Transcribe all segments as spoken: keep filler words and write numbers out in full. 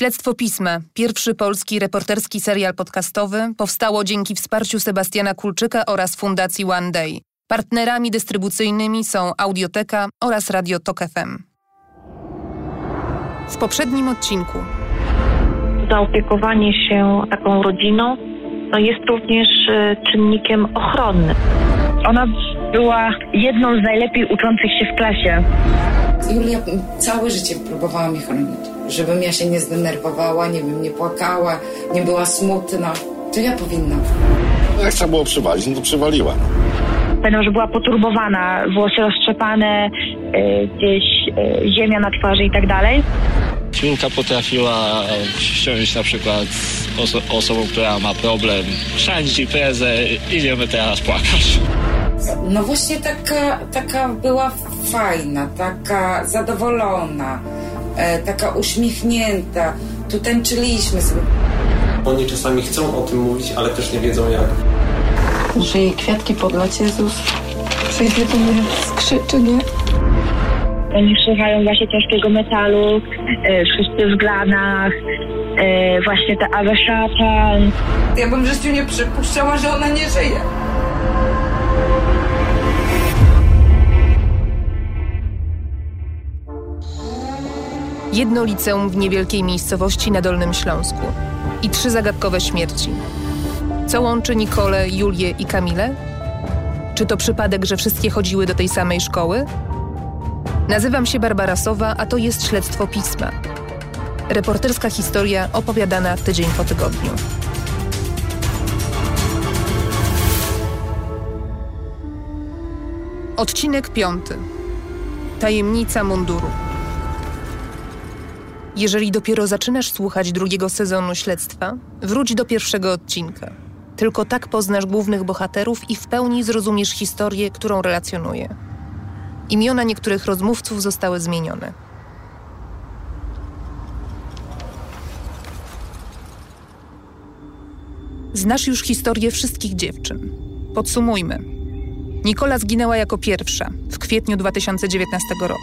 Śledztwo Pisma, pierwszy polski reporterski serial podcastowy, powstało dzięki wsparciu Sebastiana Kulczyka oraz Fundacji One Day. Partnerami dystrybucyjnymi są Audioteka oraz Radio Tok F M. W poprzednim odcinku. Zaopiekowanie się taką rodziną no jest również czynnikiem ochronnym. Ona była jedną z najlepiej uczących się w klasie. Julia całe życie próbowała mnie chronić, żebym ja się nie zdenerwowała, nie wiem, nie płakała, nie była smutna. To ja powinnam. Jak trzeba było przywalić, no to przywaliła. Pamiętam, że była poturbowana, włosy roztrzepane, y, gdzieś y, ziemia na twarzy i tak dalej. Julka potrafiła wsiąść na przykład z oso- osobą, która ma problem, szanić imprezę, idziemy teraz płakać. No właśnie taka, taka była fajna, taka zadowolona, e, taka uśmiechnięta. Tu tęczyliśmy sobie. Oni czasami chcą o tym mówić, ale też nie wiedzą jak. Że jej kwiatki podlać Jezus, przyjdzie do mnie, skrzyczy, nie? Oni słuchają właśnie ciężkiego metalu, e, wszyscy w glanach, e, właśnie ta Awe Szatan. Ja bym w życiu nie przypuszczała, że ona nie żyje. Jedno liceum w niewielkiej miejscowości na Dolnym Śląsku i trzy zagadkowe śmierci. Co łączy Nikolę, Julię i Kamilę? Czy to przypadek, że wszystkie chodziły do tej samej szkoły? Nazywam się Barbara Sowa, a to jest Śledztwo Pisma. Reporterska historia opowiadana tydzień po tygodniu. Odcinek piąty. Tajemnica munduru. Jeżeli dopiero zaczynasz słuchać drugiego sezonu śledztwa, wróć do pierwszego odcinka. Tylko tak poznasz głównych bohaterów i w pełni zrozumiesz historię, którą relacjonuję. Imiona niektórych rozmówców zostały zmienione. Znasz już historię wszystkich dziewczyn. Podsumujmy. Nikola zginęła jako pierwsza w kwietniu dwa tysiące dziewiętnastego roku.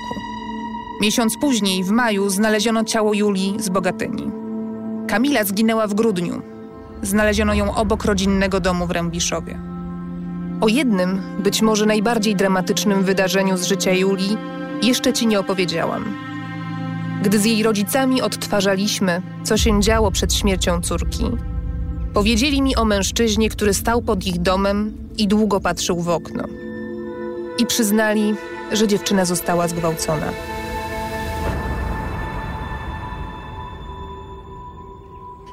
Miesiąc później, w maju, znaleziono ciało Julii z Bogatyni. Kamila zginęła w grudniu. Znaleziono ją obok rodzinnego domu w Rębiszowie. O jednym, być może najbardziej dramatycznym wydarzeniu z życia Julii jeszcze ci nie opowiedziałam. Gdy z jej rodzicami odtwarzaliśmy, co się działo przed śmiercią córki, powiedzieli mi o mężczyźnie, który stał pod ich domem i długo patrzył w okno. I przyznali, że dziewczyna została zgwałcona.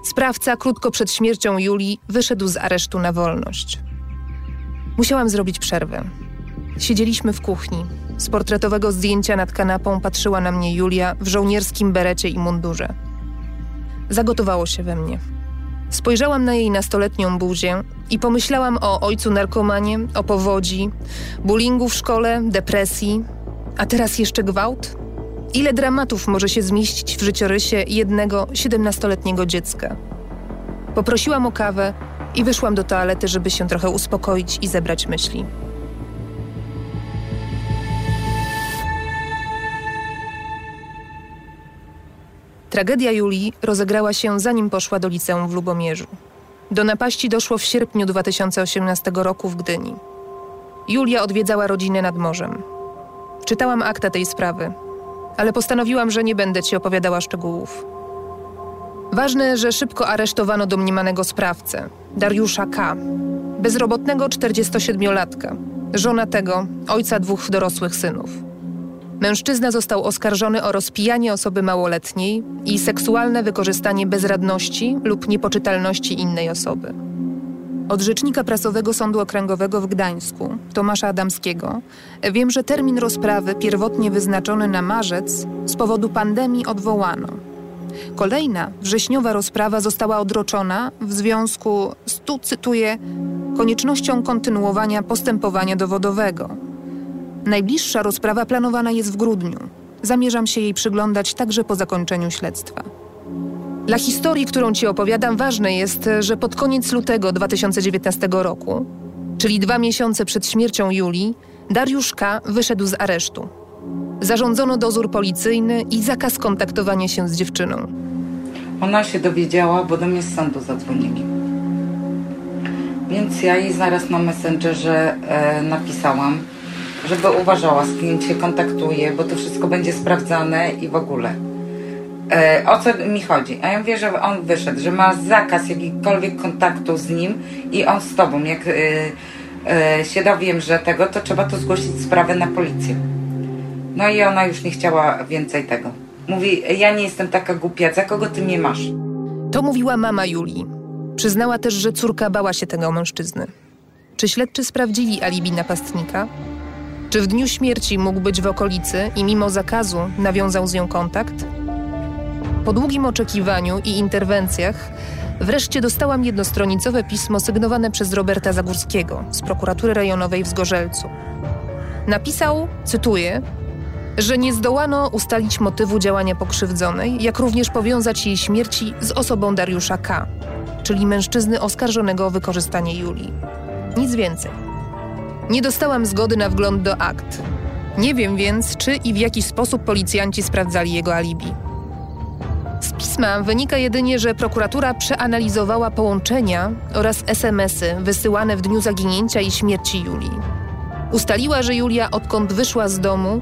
Sprawca krótko przed śmiercią Julii wyszedł z aresztu na wolność. Musiałam zrobić przerwę. Siedzieliśmy w kuchni. Z portretowego zdjęcia nad kanapą patrzyła na mnie Julia w żołnierskim berecie i mundurze. Zagotowało się we mnie. Spojrzałam na jej nastoletnią buzię i pomyślałam o ojcu narkomanie, o powodzi, bullyingu w szkole, depresji, a teraz jeszcze gwałt? Ile dramatów może się zmieścić w życiorysie jednego siedemnastoletniego dziecka? Poprosiłam o kawę i wyszłam do toalety, żeby się trochę uspokoić i zebrać myśli. Tragedia Julii rozegrała się zanim poszła do liceum w Lubomierzu. Do napaści doszło w sierpniu dwa tysiące osiemnastego roku w Gdyni. Julia odwiedzała rodzinę nad morzem. Czytałam akta tej sprawy, ale postanowiłam, że nie będę ci opowiadała szczegółów. Ważne, że szybko aresztowano domniemanego sprawcę, Dariusza K., bezrobotnego czterdziestosiedmiolatka, żona tego, ojca dwóch dorosłych synów. Mężczyzna został oskarżony o rozpijanie osoby małoletniej i seksualne wykorzystanie bezradności lub niepoczytalności innej osoby. Od rzecznika prasowego Sądu Okręgowego w Gdańsku, Tomasza Adamskiego, wiem, że termin rozprawy pierwotnie wyznaczony na marzec z powodu pandemii odwołano. Kolejna, wrześniowa rozprawa została odroczona w związku z, tu cytuję, koniecznością kontynuowania postępowania dowodowego. Najbliższa rozprawa planowana jest w grudniu. Zamierzam się jej przyglądać także po zakończeniu śledztwa. Dla historii, którą ci opowiadam, ważne jest, że pod koniec lutego dwa tysiące dziewiętnastego roku, czyli dwa miesiące przed śmiercią Julii, Dariusz K. wyszedł z aresztu. Zarządzono dozór policyjny i zakaz kontaktowania się z dziewczyną. Ona się dowiedziała, bo do mnie z sądu zadzwonili. Więc ja jej zaraz na Messengerze e, napisałam, żeby uważała, z kim się kontaktuje, bo to wszystko będzie sprawdzane i w ogóle. E, o co mi chodzi? A ja mówię, że on wyszedł, że ma zakaz jakikolwiek kontaktu z nim i on z tobą. Jak e, e, się dowiem, że tego, to trzeba tu zgłosić sprawę na policję. No i ona już nie chciała więcej tego. Mówi, ja nie jestem taka głupia, za kogo ty mnie masz? To mówiła mama Julii. Przyznała też, że córka bała się tego mężczyzny. Czy śledczy sprawdzili alibi napastnika? Czy w dniu śmierci mógł być w okolicy i mimo zakazu nawiązał z nią kontakt? Po długim oczekiwaniu i interwencjach wreszcie dostałam jednostronicowe pismo sygnowane przez Roberta Zagórskiego z prokuratury rejonowej w Zgorzelcu. Napisał, cytuję, że nie zdołano ustalić motywu działania pokrzywdzonej, jak również powiązać jej śmierci z osobą Dariusza K., czyli mężczyzny oskarżonego o wykorzystanie Julii. Nic więcej. Nie dostałam zgody na wgląd do akt. Nie wiem więc, czy i w jaki sposób policjanci sprawdzali jego alibi. Z pisma wynika jedynie, że prokuratura przeanalizowała połączenia oraz es em esy wysyłane w dniu zaginięcia i śmierci Julii. Ustaliła, że Julia, odkąd wyszła z domu,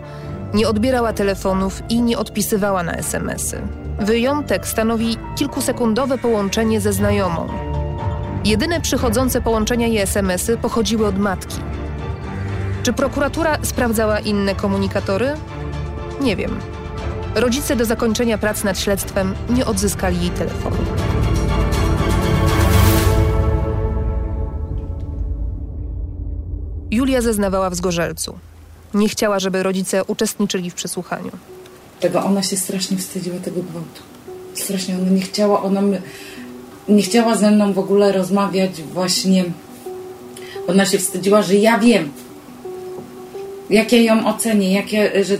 nie odbierała telefonów i nie odpisywała na es em esy. Wyjątek stanowi kilkusekundowe połączenie ze znajomą. Jedyne przychodzące połączenia i es em esy pochodziły od matki. Czy prokuratura sprawdzała inne komunikatory? Nie wiem. Rodzice do zakończenia prac nad śledztwem nie odzyskali jej telefonu. Julia zeznawała w Zgorzelcu. Nie chciała, żeby rodzice uczestniczyli w przesłuchaniu. Tego ona się strasznie wstydziła, tego gwałtu. Strasznie ona nie chciała, ona nie chciała ze mną w ogóle rozmawiać właśnie. Ona się wstydziła, że ja wiem, jak ja ją ocenię, jak ja, że e,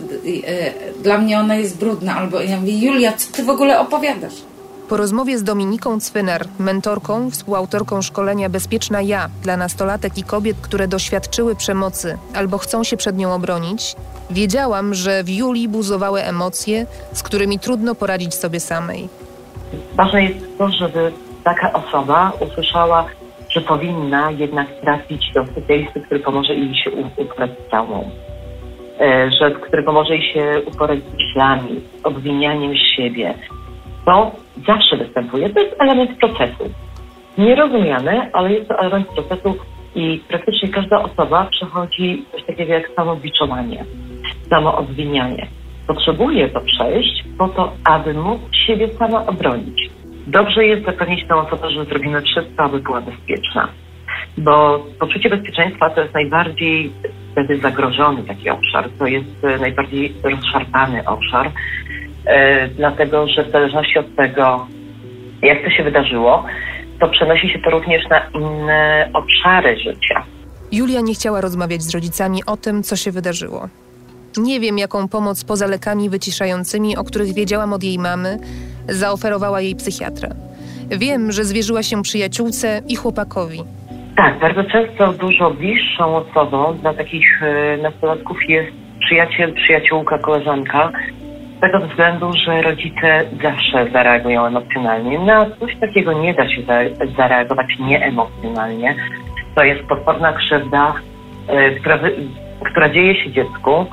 dla mnie ona jest brudna. Albo ja mówię, Julia, co ty w ogóle opowiadasz? Po rozmowie z Dominiką Cwynar, mentorką, współautorką szkolenia Bezpieczna Ja dla nastolatek i kobiet, które doświadczyły przemocy albo chcą się przed nią obronić, wiedziałam, że w Julii buzowały emocje, z którymi trudno poradzić sobie samej. Ważne jest to, żeby taka osoba usłyszała, że powinna jednak trafić do specjalisty, który pomoże jej się uporać z traumą, że który pomoże jej się uporać z myślami, z obwinianiem siebie. To zawsze występuje. To jest element procesu. Nierozumiany, ale jest to element procesu i praktycznie każda osoba przechodzi coś takiego jak samobiczowanie, samoobwinianie. Potrzebuje to przejść po to, aby móc siebie sama obronić. Dobrze jest zapewnić tę osobę, że zrobimy wszystko, aby była bezpieczna. Bo poczucie bezpieczeństwa to jest najbardziej wtedy zagrożony taki obszar. To jest najbardziej rozszarpany obszar. Dlatego, że w zależności od tego, jak to się wydarzyło, to przenosi się to również na inne obszary życia. Julia nie chciała rozmawiać z rodzicami o tym, co się wydarzyło. Nie wiem, jaką pomoc poza lekami wyciszającymi, o których wiedziałam od jej mamy, zaoferowała jej psychiatra. Wiem, że zwierzyła się przyjaciółce i chłopakowi. Tak, bardzo często dużo bliższą osobą dla takich nastolatków jest przyjaciel, przyjaciółka, koleżanka, z tego względu, że rodzice zawsze zareagują emocjonalnie. Na coś takiego nie da się zareagować nieemocjonalnie. To jest potworna krzywda, która, która dzieje się dziecku,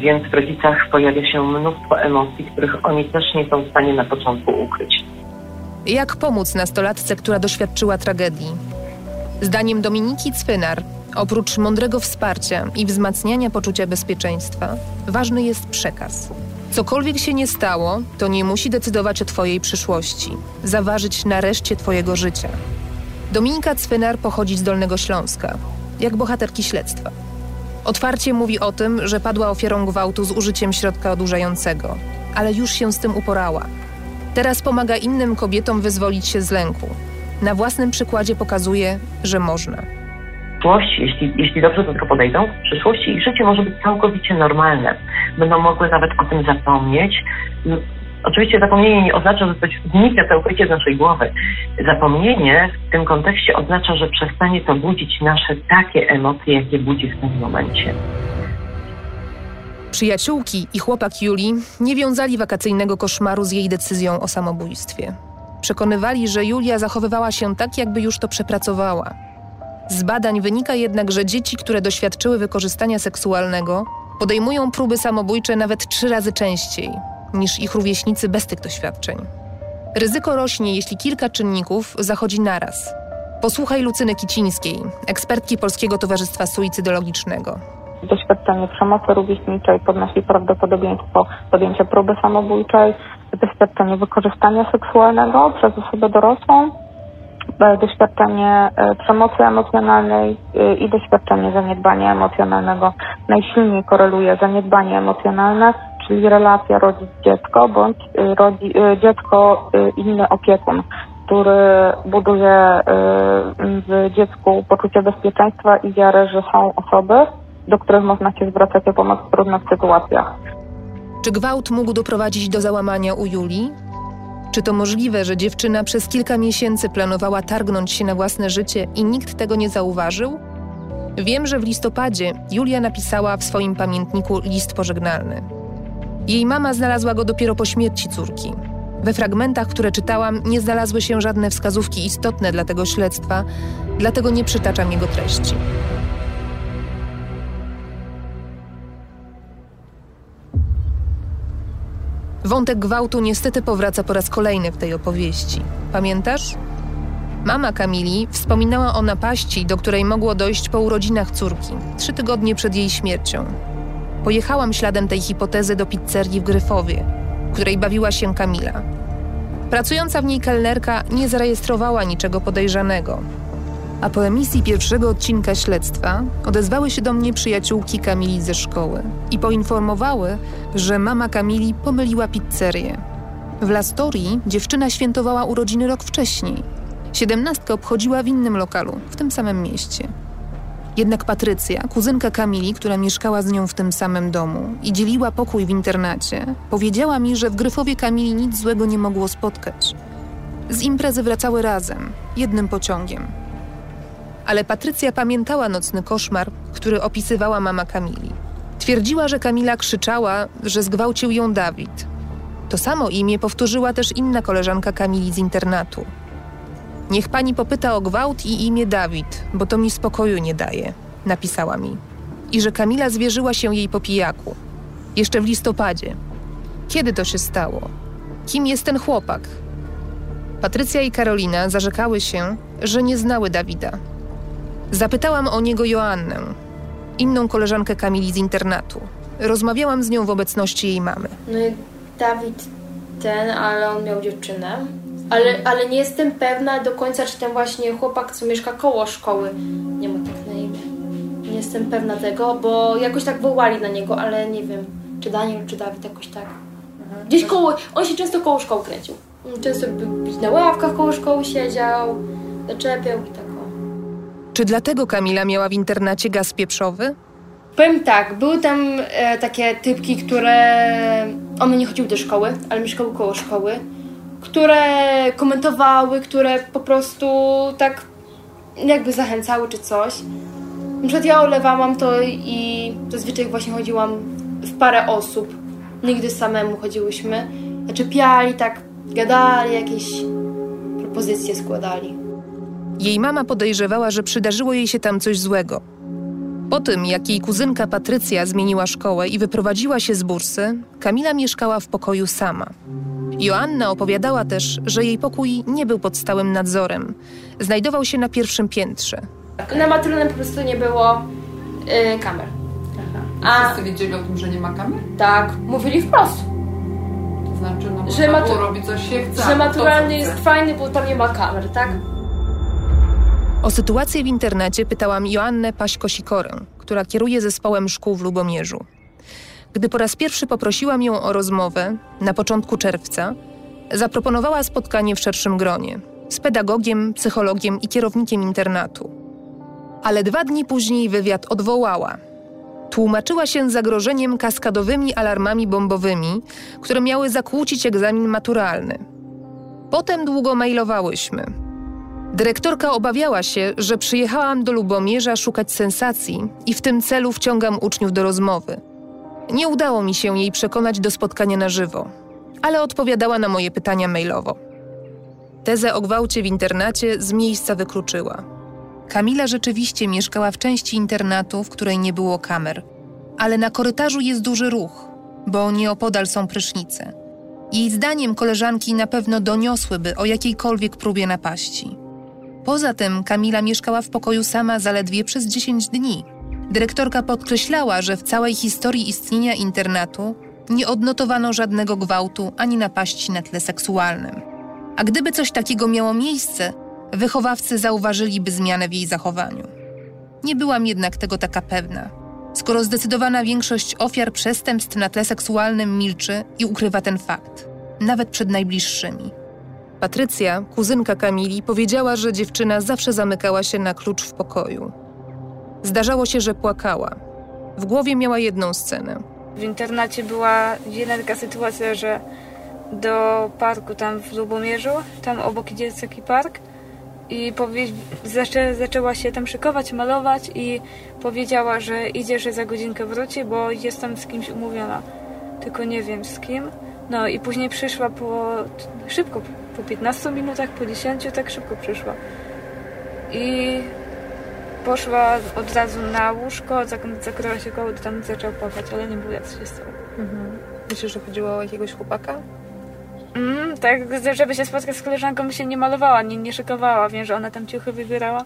więc w rodzicach pojawia się mnóstwo emocji, których oni też nie są w stanie na początku ukryć. Jak pomóc nastolatce, która doświadczyła tragedii? Zdaniem Dominiki Cwynar, oprócz mądrego wsparcia i wzmacniania poczucia bezpieczeństwa, ważny jest przekaz. Cokolwiek się nie stało, to nie musi decydować o twojej przyszłości, zaważyć na reszcie twojego życia. Dominika Cwynar pochodzi z Dolnego Śląska, jak bohaterki śledztwa. Otwarcie mówi o tym, że padła ofiarą gwałtu z użyciem środka odurzającego, ale już się z tym uporała. Teraz pomaga innym kobietom wyzwolić się z lęku. Na własnym przykładzie pokazuje, że można. Jeśli, jeśli dobrze do tego podejdą, w przyszłości ich życie może być całkowicie normalne. Będą mogły nawet o tym zapomnieć. Oczywiście zapomnienie nie oznacza, że coś znika całkowicie z naszej głowy. Zapomnienie w tym kontekście oznacza, że przestanie to budzić nasze takie emocje, jakie budzi w tym momencie. Przyjaciółki i chłopak Julii nie wiązali wakacyjnego koszmaru z jej decyzją o samobójstwie. przekonywali, że Julia zachowywała się tak, jakby już to przepracowała. Z badań wynika jednak, że dzieci, które doświadczyły wykorzystania seksualnego, podejmują próby samobójcze nawet trzy razy częściej niż ich rówieśnicy bez tych doświadczeń. Ryzyko rośnie, jeśli kilka czynników zachodzi naraz. Posłuchaj Lucyny Kicińskiej, ekspertki Polskiego Towarzystwa Suicydologicznego. Doświadczenie przemocy rówieśniczej podnosi prawdopodobieństwo podjęcia próby samobójczej, doświadczenie wykorzystania seksualnego przez osobę dorosłą, doświadczenie przemocy emocjonalnej i doświadczenie zaniedbania emocjonalnego. Najsilniej koreluje zaniedbanie emocjonalne, czyli relacja rodzic-dziecko bądź dziecko-inny opiekun, który buduje w dziecku poczucie bezpieczeństwa i wiarę, że są osoby, do których można się zwracać o pomoc w trudnych sytuacjach. Czy gwałt mógł doprowadzić do załamania u Julii? Czy to możliwe, że dziewczyna przez kilka miesięcy planowała targnąć się na własne życie i nikt tego nie zauważył? Wiem, że w listopadzie Julia napisała w swoim pamiętniku list pożegnalny. Jej mama znalazła go dopiero po śmierci córki. We fragmentach, które czytałam, nie znalazły się żadne wskazówki istotne dla tego śledztwa, dlatego nie przytaczam jego treści. Wątek gwałtu niestety powraca po raz kolejny w tej opowieści. Pamiętasz? Mama Kamili wspominała o napaści, do której mogło dojść po urodzinach córki, trzy tygodnie przed jej śmiercią. Pojechałam śladem tej hipotezy do pizzerii w Gryfowie, w której bawiła się Kamila. Pracująca w niej kelnerka nie zarejestrowała niczego podejrzanego. A po emisji pierwszego odcinka śledztwa odezwały się do mnie przyjaciółki Kamili ze szkoły i poinformowały, że mama Kamili pomyliła pizzerię. W La Storii dziewczyna świętowała urodziny rok wcześniej. Siedemnastkę obchodziła w innym lokalu, w tym samym mieście. Jednak Patrycja, kuzynka Kamili, która mieszkała z nią w tym samym domu i dzieliła pokój w internacie, powiedziała mi, że w Gryfowie Kamili nic złego nie mogło spotkać. Z imprezy wracały razem, jednym pociągiem. Ale Patrycja pamiętała nocny koszmar, który opisywała mama Kamili. Twierdziła, że Kamila krzyczała, że zgwałcił ją Dawid. To samo imię powtórzyła też inna koleżanka Kamili z internatu. Niech pani popyta o gwałt i imię Dawid, bo to mi spokoju nie daje, napisała mi. I że Kamila zwierzyła się jej po pijaku. Jeszcze w listopadzie. Kiedy to się stało? Kim jest ten chłopak? Patrycja i Karolina zarzekały się, że nie znały Dawida. Zapytałam o niego Joannę, inną koleżankę Kamili z internatu. Rozmawiałam z nią w obecności jej mamy. No i Dawid ten, ale on miał dziewczynę. Ale, ale nie jestem pewna do końca, czy ten właśnie chłopak, co mieszka koło szkoły, nie ma tak na imię. Nie jestem pewna tego, bo jakoś tak wołali na niego, ale nie wiem, czy Daniel, czy Dawid, jakoś tak. Gdzieś koło, on się często koło szkoły kręcił. Często był na ławkach koło szkoły siedział, zaczepiał i tak. Czy dlatego Kamila miała w internacie gaz pieprzowy? Powiem tak, były tam e, takie typki, które... One nie chodziły do szkoły, ale mieszkały koło szkoły, które komentowały, które po prostu tak jakby zachęcały czy coś. Na przykład ja olewałam to i zazwyczaj właśnie chodziłam w parę osób. Nigdy samemu chodziłyśmy. Zaczepiali, tak gadali, jakieś propozycje składali. Jej mama podejrzewała, że przydarzyło jej się tam coś złego. Po tym, jak jej kuzynka Patrycja zmieniła szkołę i wyprowadziła się z Bursy, Kamila mieszkała w pokoju sama. Joanna opowiadała też, że jej pokój nie był pod stałym nadzorem. Znajdował się na pierwszym piętrze. Na matrynie po prostu nie było yy, kamer. Aha. A wszyscy wiedzieli o tym, że nie ma kamer? Tak, mówili wprost. To znaczy, no, że matur- robi coś się chce. Że maturalny jest fajny, bo tam nie ma kamer, tak? O sytuację w internacie pytałam Joannę Paś-Kosikorę, która kieruje zespołem szkół w Lubomierzu. Gdy po raz pierwszy poprosiłam ją o rozmowę, na początku czerwca, zaproponowała spotkanie w szerszym gronie z pedagogiem, psychologiem i kierownikiem internatu. Ale dwa dni później wywiad odwołała. Tłumaczyła się zagrożeniem kaskadowymi alarmami bombowymi, które miały zakłócić egzamin maturalny. Potem długo mailowałyśmy. Dyrektorka obawiała się, że przyjechałam do Lubomierza szukać sensacji i w tym celu wciągam uczniów do rozmowy. Nie udało mi się jej przekonać do spotkania na żywo, ale odpowiadała na moje pytania mailowo. tezę o gwałcie w internacie z miejsca wykluczyła. Kamila rzeczywiście mieszkała w części internatu, w której nie było kamer. Ale na korytarzu jest duży ruch, bo nieopodal są prysznice. Jej zdaniem koleżanki na pewno doniosłyby o jakiejkolwiek próbie napaści. Poza tym Kamila mieszkała w pokoju sama zaledwie przez dziesięć dni. Dyrektorka podkreślała, że w całej historii istnienia internatu nie odnotowano żadnego gwałtu ani napaści na tle seksualnym. A gdyby coś takiego miało miejsce, wychowawcy zauważyliby zmianę w jej zachowaniu. Nie byłam jednak tego taka pewna, skoro zdecydowana większość ofiar przestępstw na tle seksualnym milczy i ukrywa ten fakt, nawet przed najbliższymi. Patrycja, kuzynka Kamili, powiedziała, że dziewczyna zawsze zamykała się na klucz w pokoju. Zdarzało się, że płakała. W głowie miała jedną scenę. W internacie była jedna taka sytuacja, że do parku tam w Lubomierzu, tam obok jest taki park i powie... Zaczę... zaczęła się tam szykować, malować i powiedziała, że idzie, że za godzinkę wróci, bo jest tam z kimś umówiona. Tylko nie wiem z kim. No i później przyszła po... szybko, po piętnastu minutach, po dziesięciu, tak szybko przyszła. I... Poszła od razu na łóżko, zakryła się koło, tam zaczęła płakać, ale nie było jak się stało. Mhm. Myślisz, że chodziło o jakiegoś chłopaka? Mm, tak, żeby się spotkać z koleżanką, się nie malowała, nie, nie szykowała. Wiem, że ona tam ciuchy wybierała,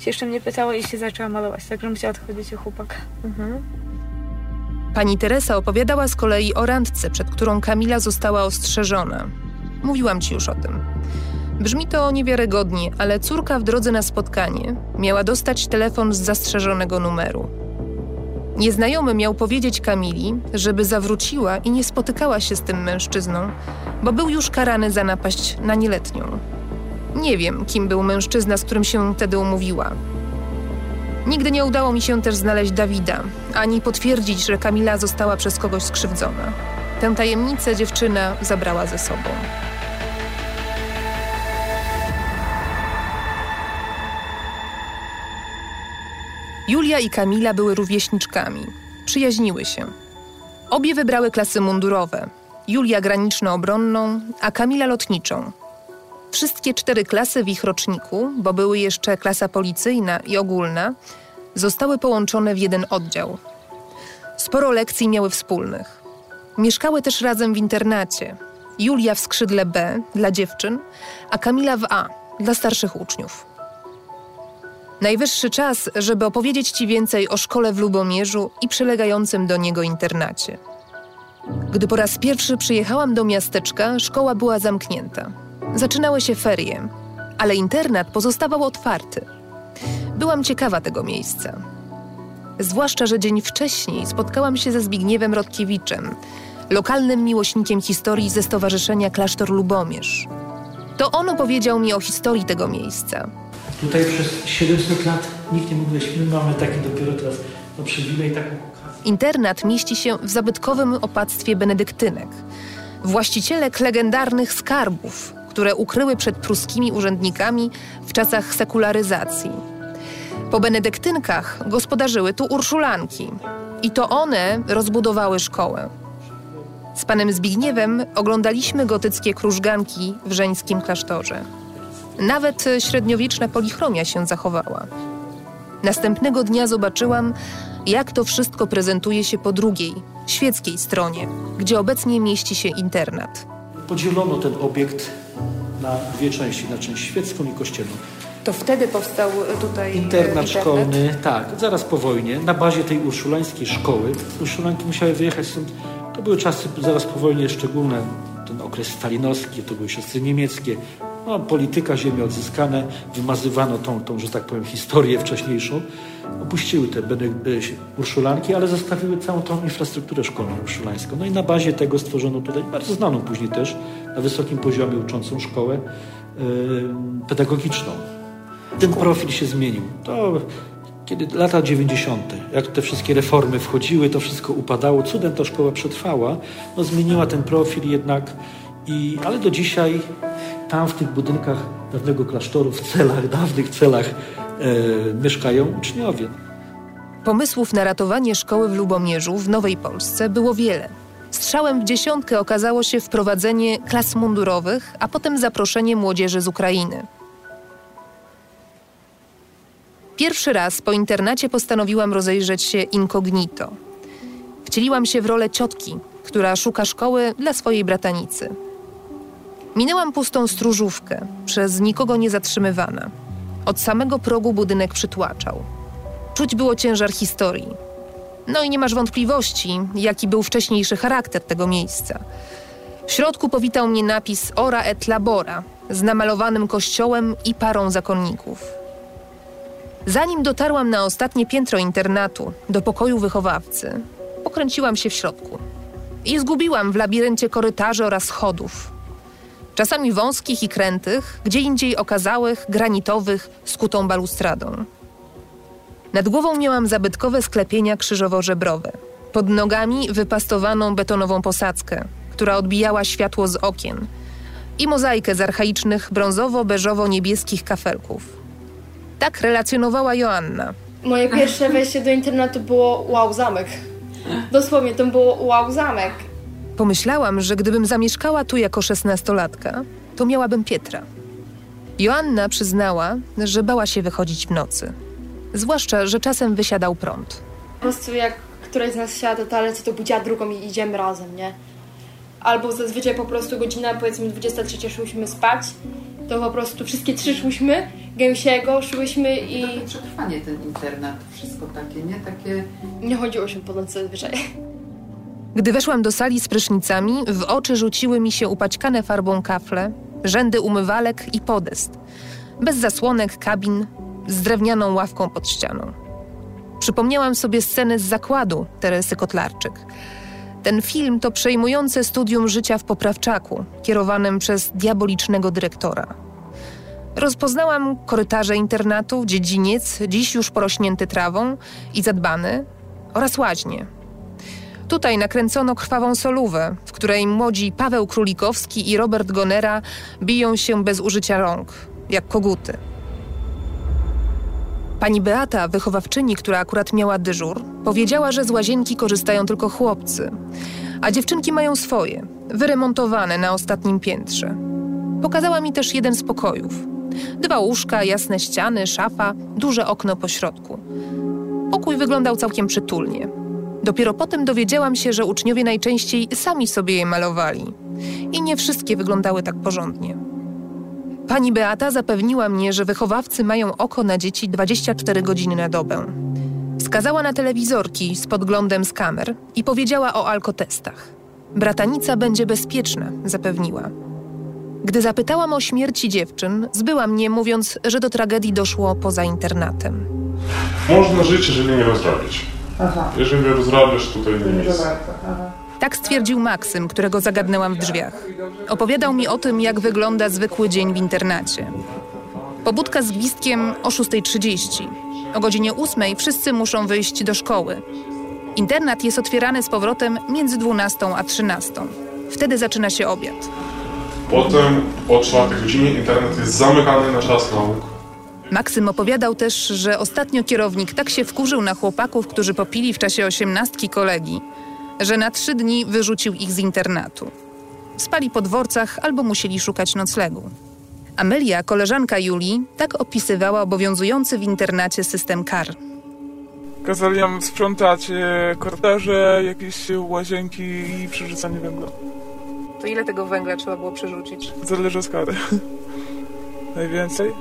się jeszcze mnie pytała i się zaczęła malować, także musiała odchodzić o chłopaka. Mhm. Pani Teresa opowiadała z kolei o randce, przed którą Kamila została ostrzeżona. Mówiłam ci już o tym. Brzmi to niewiarygodnie, ale córka w drodze na spotkanie miała dostać telefon z zastrzeżonego numeru. Nieznajomy miał powiedzieć Kamili, żeby zawróciła i nie spotykała się z tym mężczyzną, bo był już karany za napaść na nieletnią. Nie wiem, kim był mężczyzna, z którym się wtedy umówiła. Nigdy nie udało mi się też znaleźć Dawida, ani potwierdzić, że Kamila została przez kogoś skrzywdzona. Tę tajemnicę dziewczyna zabrała ze sobą. Julia i Kamila były rówieśniczkami. Przyjaźniły się. Obie wybrały klasy mundurowe. Julia graniczno-obronną, a Kamila lotniczą. Wszystkie cztery klasy w ich roczniku, bo były jeszcze klasa policyjna i ogólna, zostały połączone w jeden oddział. Sporo lekcji miały wspólnych. Mieszkały też razem w internacie. Julia w skrzydle B dla dziewczyn, a Kamila w A dla starszych uczniów. Najwyższy czas, żeby opowiedzieć ci więcej o szkole w Lubomierzu i przylegającym do niego internacie. Gdy po raz pierwszy przyjechałam do miasteczka, szkoła była zamknięta. Zaczynały się ferie, ale internat pozostawał otwarty. Byłam ciekawa tego miejsca. Zwłaszcza, że dzień wcześniej spotkałam się ze Zbigniewem Rodkiewiczem, lokalnym miłośnikiem historii ze Stowarzyszenia Klasztor Lubomierz. To on opowiedział mi o historii tego miejsca. Tutaj przez siedemset lat nikt nie mógł wyjść. My mamy taki dopiero teraz no przywilej, taką okazję. Internat mieści się w zabytkowym opactwie benedyktynek. Właścicielek legendarnych skarbów, które ukryły przed pruskimi urzędnikami w czasach sekularyzacji. Po benedyktynkach gospodarzyły tu urszulanki. I to one rozbudowały szkołę. Z panem Zbigniewem oglądaliśmy gotyckie krużganki w żeńskim klasztorze. Nawet średniowieczna polichromia się zachowała. Następnego dnia zobaczyłam, jak to wszystko prezentuje się po drugiej, świeckiej stronie, gdzie obecnie mieści się internat. Podzielono ten obiekt na dwie części, na część świecką i kościelną. To wtedy powstał tutaj internat, internat szkolny, tak, zaraz po wojnie, na bazie tej urszulańskiej szkoły. Urszulanki musiały wyjechać stąd. To były czasy zaraz po wojnie szczególne. Ten okres stalinowski, to były siostry niemieckie. No, polityka, ziemie odzyskane, wymazywano tą, tą, że tak powiem, historię wcześniejszą. Opuściły te urszulanki, ale zostawiły całą tą infrastrukturę szkolną urszulańską. No i na bazie tego stworzono tutaj bardzo znaną później też, na wysokim poziomie uczącą szkołę yy, pedagogiczną. Ten profil się zmienił. To kiedy lata dziewięćdziesiąte, jak te wszystkie reformy wchodziły, to wszystko upadało. Cudem ta szkoła przetrwała. No, zmieniła ten profil jednak, i, ale do dzisiaj... Tam w tych budynkach dawnego klasztoru, w celach, dawnych celach e, mieszkają uczniowie. Pomysłów na ratowanie szkoły w Lubomierzu w Nowej Polsce było wiele. Strzałem w dziesiątkę okazało się wprowadzenie klas mundurowych, a potem zaproszenie młodzieży z Ukrainy. Pierwszy raz po internacie postanowiłam rozejrzeć się incognito. Wcieliłam się w rolę ciotki, która szuka szkoły dla swojej bratanicy. Minęłam pustą stróżówkę, przez nikogo nie zatrzymywana. Od samego progu budynek przytłaczał. Czuć było ciężar historii. No i nie masz wątpliwości, jaki był wcześniejszy charakter tego miejsca. W środku powitał mnie napis Ora et Labora z namalowanym kościołem i parą zakonników. Zanim dotarłam na ostatnie piętro internatu, do pokoju wychowawcy, pokręciłam się w środku. I zgubiłam w labiryncie korytarzy oraz schodów. Czasami wąskich i krętych, gdzie indziej okazałych, granitowych, z kutą balustradą. Nad głową miałam zabytkowe sklepienia krzyżowo-żebrowe. Pod nogami wypastowaną betonową posadzkę, która odbijała światło z okien. I mozaikę z archaicznych brązowo-beżowo-niebieskich kafelków. Tak relacjonowała Joanna. Moje pierwsze wejście do internatu było wow, zamek. Dosłownie, to było wow, zamek. Pomyślałam, że gdybym zamieszkała tu jako szesnastolatka, to miałabym Pietra. Joanna przyznała, że bała się wychodzić w nocy. Zwłaszcza, że czasem wysiadał prąd. Po prostu jak któraś z nas siada do toalety, to budziła drugą i idziemy razem, nie? Albo zazwyczaj po prostu godzina, powiedzmy dwudziesta trzecia, szłyśmy spać, to po prostu wszystkie trzy szłyśmy, gęsiego szłyśmy i... To takie przetrwanie ten internat, wszystko takie, nie? Takie... Nie chodziło się po nocy zazwyczaj. Gdy weszłam do sali z prysznicami, w oczy rzuciły mi się upaćkane farbą kafle, rzędy umywalek i podest. Bez zasłonek, kabin, z drewnianą ławką pod ścianą. Przypomniałam sobie sceny z zakładu Teresy Kotlarczyk. Ten film to przejmujące studium życia w Poprawczaku, kierowanym przez diabolicznego dyrektora. Rozpoznałam korytarze internatu, dziedziniec, dziś już porośnięty trawą i zadbany, oraz łaźnie. Tutaj nakręcono krwawą solówę, w której młodzi Paweł Królikowski i Robert Gonera biją się bez użycia rąk, jak koguty. Pani Beata, wychowawczyni, która akurat miała dyżur, powiedziała, że z łazienki korzystają tylko chłopcy, a dziewczynki mają swoje, wyremontowane na ostatnim piętrze. Pokazała mi też jeden z pokojów. Dwa łóżka, jasne ściany, szafa, duże okno po środku. Pokój wyglądał całkiem przytulnie. Dopiero potem dowiedziałam się, że uczniowie najczęściej sami sobie je malowali. I nie wszystkie wyglądały tak porządnie. Pani Beata zapewniła mnie, że wychowawcy mają oko na dzieci dwadzieścia cztery godziny na dobę. Wskazała na telewizorki z podglądem z kamer i powiedziała o alkotestach. Bratanica będzie bezpieczna, zapewniła. Gdy zapytałam o śmierci dziewczyn, zbyła mnie, mówiąc, że do tragedii doszło poza internatem. Można żyć, jeżeli nie rozrabiać. Aha. Jeżeli rozrabiasz, tutaj nie jest. Tak stwierdził Maksym, którego zagadnęłam w drzwiach. Opowiadał mi o tym, jak wygląda zwykły dzień w internacie. Pobudka z gwizdkiem o szósta trzydzieści. O godzinie ósmej wszyscy muszą wyjść do szkoły. Internat jest otwierany z powrotem między dwunastą a trzynastą. Wtedy zaczyna się obiad. Potem o czwartej godzinie internat jest zamykany na czas nauk. Maksym opowiadał też, że ostatnio kierownik tak się wkurzył na chłopaków, którzy popili w czasie osiemnastki kolegi, że na trzy dni wyrzucił ich z internatu. Spali po dworcach albo musieli szukać noclegu. Amelia, koleżanka Julii, tak opisywała obowiązujący w internacie system kar. Kazali nam sprzątać korytarze, jakieś łazienki i przerzucanie węgla. To ile tego węgla trzeba było przerzucić? Zależy od kary. Najwięcej?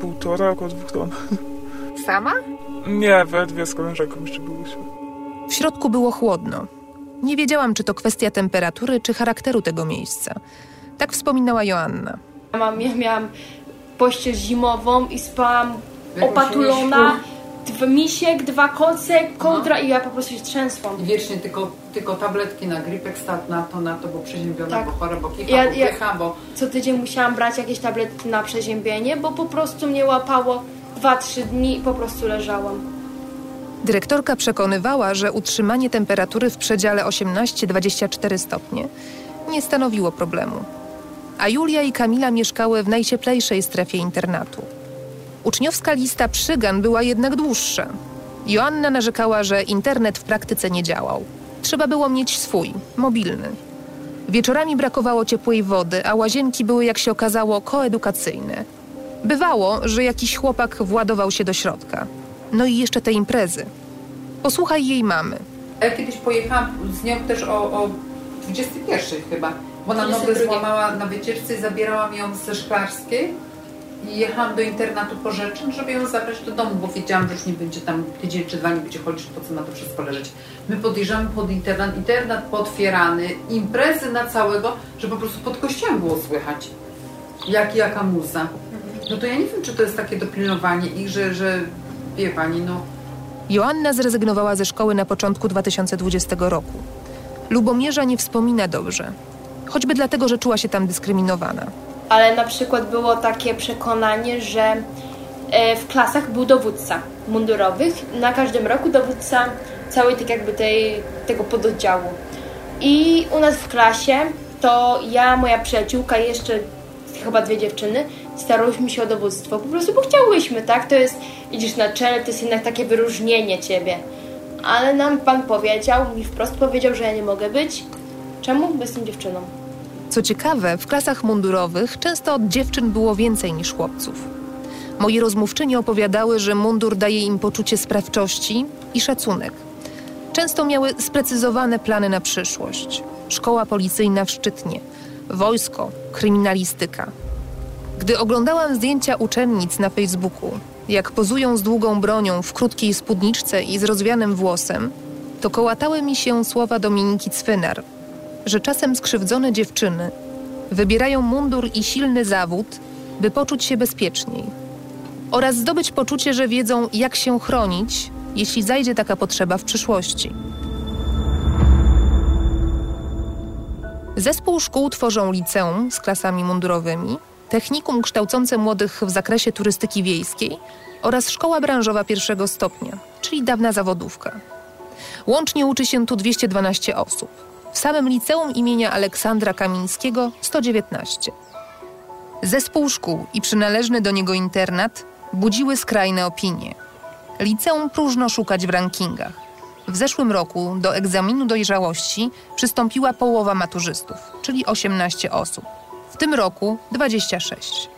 Półtora, około dwóch ton. Sama? Nie, we dwie z koleżanką jeszcze byłyśmy. W środku było chłodno. Nie wiedziałam, czy to kwestia temperatury, czy charakteru tego miejsca. Tak wspominała Joanna. Ja miałam pościel zimową i spałam opatulona. Dwa misiek, dwa koce, kołdra i ja po prostu się trzęsłam. I wiecznie tylko, tylko tabletki na gripek, stat na to, na to, bo przeziębiona, tak. Bo chora, bo kicha, ja, bo pycha, ja, bo... Co tydzień musiałam brać jakieś tabletki na przeziębienie, bo po prostu mnie łapało dwa, trzy dni i po prostu leżałam. Dyrektorka przekonywała, że utrzymanie temperatury w przedziale osiemnaście do dwudziestu czterech stopni nie stanowiło problemu. A Julia i Kamila mieszkały w najcieplejszej strefie internatu. Uczniowska lista przygan była jednak dłuższa. Joanna narzekała, że internet w praktyce nie działał. Trzeba było mieć swój, mobilny. Wieczorami brakowało ciepłej wody, a łazienki były, jak się okazało, koedukacyjne. Bywało, że jakiś chłopak władował się do środka. No i jeszcze te imprezy. Posłuchaj jej mamy. Ja kiedyś pojechałam z nią też o, o dwudziestej pierwszej chyba, bo na nogę złamała na wycieczce i zabierałam ją ze Szklarskiej i jechałam do internatu Porzeczyn, żeby ją zabrać do domu, bo wiedziałam, że już nie będzie tam tydzień czy dwa, nie będzie chodzić, po co na to wszystko leżeć. My podjeżdżamy pod internat, internat potwierany, imprezy na całego, że po prostu pod kościołem było słychać, jak jaka muza. No to ja nie wiem, czy to jest takie dopilnowanie ich, że, że wie pani, no... Joanna zrezygnowała ze szkoły na początku dwa tysiące dwudziestego roku. Lubomierza nie wspomina dobrze. Choćby dlatego, że czuła się tam dyskryminowana. Ale na przykład było takie przekonanie, że w klasach był dowódca mundurowych. Na każdym roku dowódca całej tak jakby tej, tego pododdziału. I u nas w klasie to ja, moja przyjaciółka i jeszcze chyba dwie dziewczyny starałyśmy się o dowództwo. Po prostu, bo chciałyśmy, tak? To jest, idziesz na czele, to jest jednak takie wyróżnienie ciebie. Ale nam pan powiedział, mi wprost powiedział, że ja nie mogę być. Czemu? Bo jestem dziewczyną. Co ciekawe, w klasach mundurowych często od dziewczyn było więcej niż chłopców. Moje rozmówczynie opowiadały, że mundur daje im poczucie sprawczości i szacunek. Często miały sprecyzowane plany na przyszłość. Szkoła policyjna w Szczytnie, wojsko, kryminalistyka. Gdy oglądałam zdjęcia uczennic na Facebooku, jak pozują z długą bronią w krótkiej spódniczce i z rozwianym włosem, to kołatały mi się słowa Dominiki Cwynar, że czasem skrzywdzone dziewczyny wybierają mundur i silny zawód, by poczuć się bezpieczniej oraz zdobyć poczucie, że wiedzą, jak się chronić, jeśli zajdzie taka potrzeba w przyszłości. Zespół szkół tworzą liceum z klasami mundurowymi, technikum kształcące młodych w zakresie turystyki wiejskiej oraz szkoła branżowa pierwszego stopnia, czyli dawna zawodówka. Łącznie uczy się tu dwieście dwanaście osób. W samym liceum imienia Aleksandra Kamińskiego sto dziewiętnaście. Zespół szkół i przynależny do niego internat budziły skrajne opinie. Liceum próżno szukać w rankingach. W zeszłym roku do egzaminu dojrzałości przystąpiła połowa maturzystów, czyli osiemnaście osób. W tym roku dwadzieścia sześć.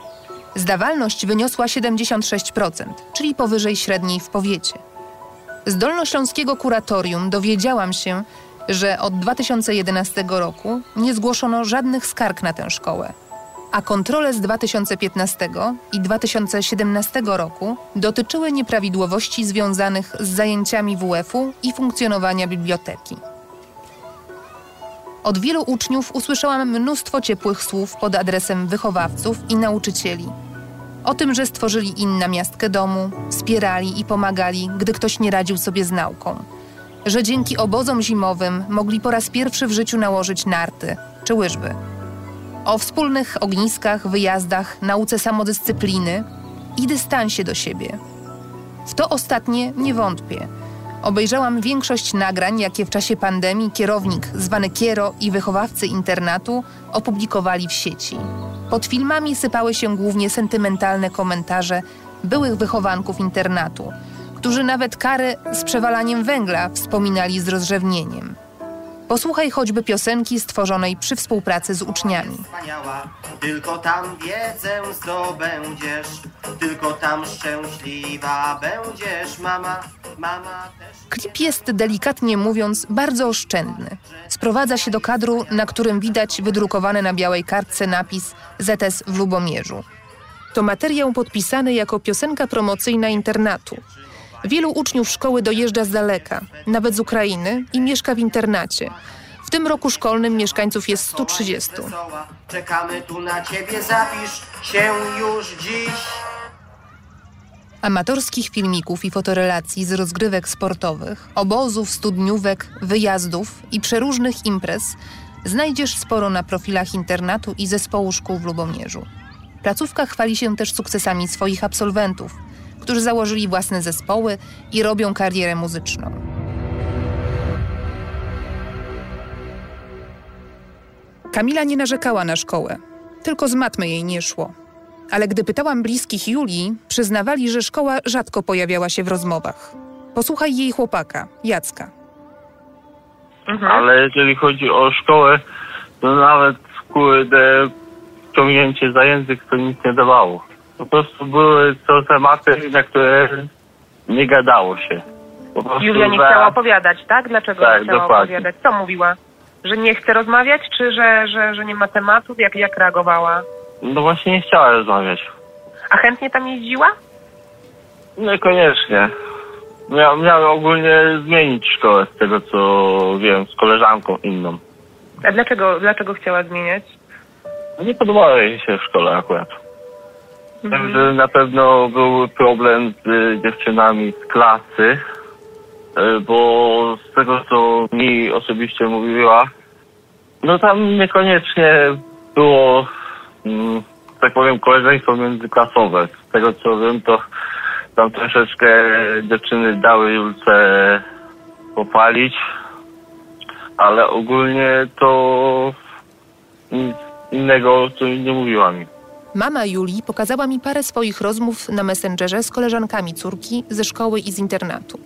Zdawalność wyniosła siedemdziesiąt sześć procent, czyli powyżej średniej w powiecie. Z dolnośląskiego kuratorium dowiedziałam się, że od dwa tysiące jedenastego roku nie zgłoszono żadnych skarg na tę szkołę, a kontrole z dwa tysiące piętnastego i dwa tysiące siedemnastego roku dotyczyły nieprawidłowości związanych z zajęciami wu efu i funkcjonowania biblioteki. Od wielu uczniów usłyszałam mnóstwo ciepłych słów pod adresem wychowawców i nauczycieli. O tym, że stworzyli im namiastkę domu, wspierali i pomagali, gdy ktoś nie radził sobie z nauką. Że dzięki obozom zimowym mogli po raz pierwszy w życiu nałożyć narty czy łyżwy. O wspólnych ogniskach, wyjazdach, nauce samodyscypliny i dystansie do siebie. W to ostatnie nie wątpię. Obejrzałam większość nagrań, jakie w czasie pandemii kierownik, zwany Kiero i wychowawcy internatu opublikowali w sieci. Pod filmami sypały się głównie sentymentalne komentarze byłych wychowanków internatu, którzy nawet kary z przewalaniem węgla wspominali z rozrzewnieniem. Posłuchaj choćby piosenki stworzonej przy współpracy z uczniami. Wspaniała, tylko tam wiedzę zdobędziesz, tylko tam szczęśliwa będziesz, mama, mama też... Klip jest, delikatnie mówiąc, bardzo oszczędny. Sprowadza się do kadru, na którym widać wydrukowany na białej kartce napis zet es w Lubomierzu. To materiał podpisany jako piosenka promocyjna internatu. Wielu uczniów szkoły dojeżdża z daleka, nawet z Ukrainy, i mieszka w internacie. W tym roku szkolnym mieszkańców jest sto trzydzieści. Czekamy tu na ciebie, zapisz się już dziś. Amatorskich filmików i fotorelacji z rozgrywek sportowych, obozów, studniówek, wyjazdów i przeróżnych imprez znajdziesz sporo na profilach internatu i zespołu szkół w Lubomierzu. Placówka chwali się też sukcesami swoich absolwentów, którzy założyli własne zespoły i robią karierę muzyczną. Kamila nie narzekała na szkołę, tylko z matmy jej nie szło. Ale gdy pytałam bliskich Julii, przyznawali, że szkoła rzadko pojawiała się w rozmowach. Posłuchaj jej chłopaka, Jacka. Mhm. Ale jeżeli chodzi o szkołę, to nawet kurde ciągnięcie za język to nic nie dawało. Po prostu były to tematy, na które nie gadało się. Julia nie chciała opowiadać, tak? Dlaczego tak, nie chciała dokładnie. opowiadać? Co mówiła? Że nie chce rozmawiać, czy że, że, że nie ma tematów? Jak, jak reagowała? No właśnie nie chciała rozmawiać. A chętnie tam jeździła? Niekoniecznie. Mia- miała ogólnie zmienić szkołę, z tego co wiem, z koleżanką inną. A dlaczego, dlaczego chciała zmieniać? Nie podobała jej się w szkole akurat. Mhm. Także na pewno był problem z dziewczynami z klasy, bo z tego co mi osobiście mówiła, no tam niekoniecznie było, tak powiem, koleżeństwo międzyklasowe. Z tego co wiem, to tam troszeczkę dziewczyny dały Julce popalić, ale ogólnie to nic innego nie mówiła mi. Mama Julii pokazała mi parę swoich rozmów na Messengerze z koleżankami córki ze szkoły i z internatu.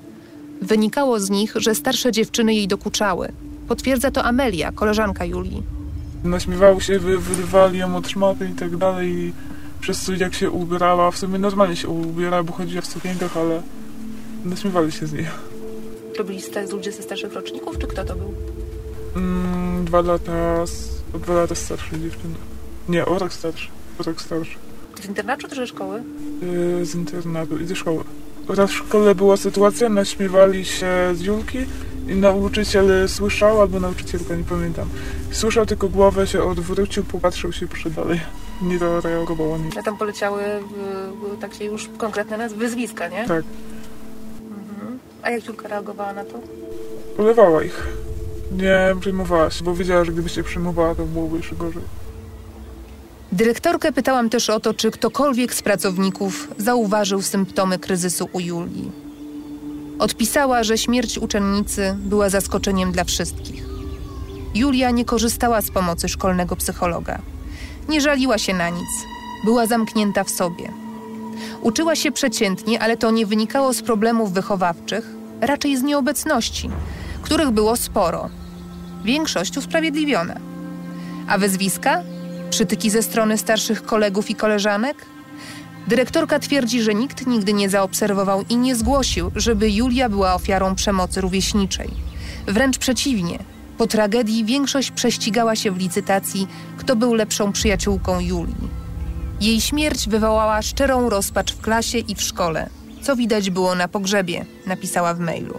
Wynikało z nich, że starsze dziewczyny jej dokuczały. Potwierdza to Amelia, koleżanka Julii. Naśmiewały się, wyrywali ją od szmaty i tak dalej. Przez co jak się ubierała, w sumie normalnie się ubierała, bo chodziła w sukienkach, ale naśmiewali się z niej. To byli ludzie ze starszych roczników, czy kto to był? Mm, dwa lata, dwa lata starsze dziewczyny. Nie, o rok starszy, o rok starszy. Z internatu czy ze szkoły? Yy, z internatu i ze szkoły. Raz w szkole była sytuacja, naśmiewali się z Julki i nauczyciel słyszał, albo nauczycielka, nie pamiętam. Słyszał, tylko głowę się odwrócił, popatrzył się przy dalej. Nie zareagowało nic. A tam poleciały y, takie już konkretne nazwy, wyzwiska, nie? Tak. Mhm. A jak Julka reagowała na to? Polewała ich. Nie przejmowała się, bo wiedziała, że gdyby się przejmowała, to byłoby jeszcze gorzej. Dyrektorkę pytałam też o to, czy ktokolwiek z pracowników zauważył symptomy kryzysu u Julii. Odpisała, że śmierć uczennicy była zaskoczeniem dla wszystkich. Julia nie korzystała z pomocy szkolnego psychologa. Nie żaliła się na nic. Była zamknięta w sobie. Uczyła się przeciętnie, ale to nie wynikało z problemów wychowawczych, raczej z nieobecności, których było sporo. Większość usprawiedliwione. A wyzwiska? Przytyki ze strony starszych kolegów i koleżanek? Dyrektorka twierdzi, że nikt nigdy nie zaobserwował i nie zgłosił, żeby Julia była ofiarą przemocy rówieśniczej. Wręcz przeciwnie. Po tragedii większość prześcigała się w licytacji, kto był lepszą przyjaciółką Julii. Jej śmierć wywołała szczerą rozpacz w klasie i w szkole, co widać było na pogrzebie, napisała w mailu.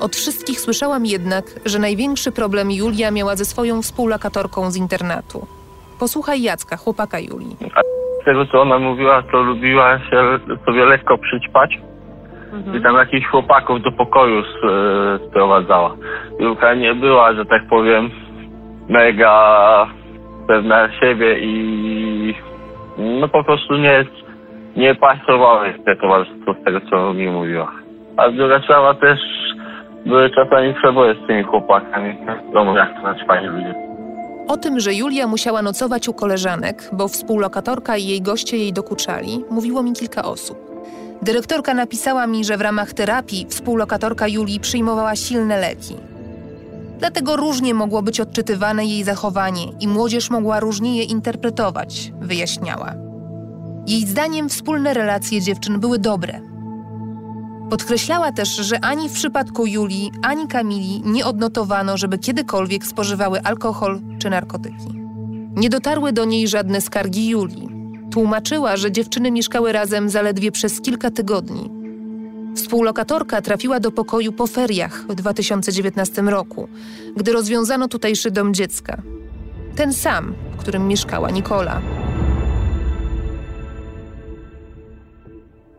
Od wszystkich słyszałam jednak, że największy problem Julia miała ze swoją współlokatorką z internatu. Posłuchaj Jacka, chłopaka Julii. Z tego, co ona mówiła, to lubiła się sobie lekko przyćpać. Mhm. I tam jakichś chłopaków do pokoju sprowadzała. Julka nie była, że tak powiem, mega pewna siebie i no po prostu nie, nie pasowała te towarzystwo z tego, co mi mówiła. A druga sprawa też były czasami przeboje z tymi chłopakami. Wiadomo, jak to znaczy pani ludzie. O tym, że Julia musiała nocować u koleżanek, bo współlokatorka i jej goście jej dokuczali, mówiło mi kilka osób. Dyrektorka napisała mi, że w ramach terapii współlokatorka Julii przyjmowała silne leki. Dlatego różnie mogło być odczytywane jej zachowanie i młodzież mogła różnie je interpretować, wyjaśniała. Jej zdaniem wspólne relacje dziewczyn były dobre. Podkreślała też, że ani w przypadku Julii, ani Kamili nie odnotowano, żeby kiedykolwiek spożywały alkohol czy narkotyki. Nie dotarły do niej żadne skargi Julii. Tłumaczyła, że dziewczyny mieszkały razem zaledwie przez kilka tygodni. Współlokatorka trafiła do pokoju po feriach w dwa tysiące dziewiętnastym roku, gdy rozwiązano tutejszy dom dziecka. Ten sam, w którym mieszkała Nikola.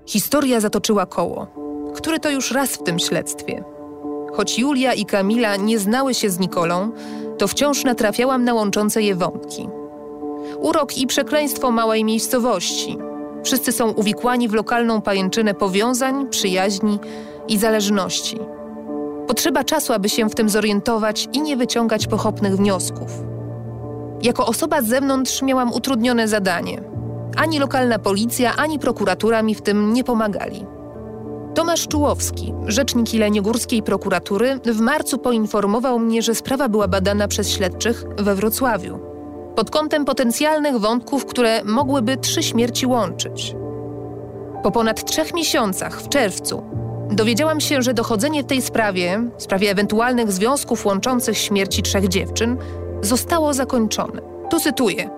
Historia zatoczyła koło, które to już raz w tym śledztwie. Choć Julia i Kamila nie znały się z Nikolą, to wciąż natrafiałam na łączące je wątki. Urok i przekleństwo małej miejscowości. Wszyscy są uwikłani w lokalną pajęczynę powiązań, przyjaźni i zależności. Potrzeba czasu, aby się w tym zorientować i nie wyciągać pochopnych wniosków. Jako osoba z zewnątrz miałam utrudnione zadanie. Ani lokalna policja, ani prokuratura mi w tym nie pomagali. Tomasz Czułowski, rzecznik jeleniogórskiej prokuratury, w marcu poinformował mnie, że sprawa była badana przez śledczych we Wrocławiu pod kątem potencjalnych wątków, które mogłyby trzy śmierci łączyć. Po ponad trzech miesiącach, w czerwcu, dowiedziałam się, że dochodzenie w tej sprawie, w sprawie ewentualnych związków łączących śmierci trzech dziewczyn, zostało zakończone. Tu cytuję.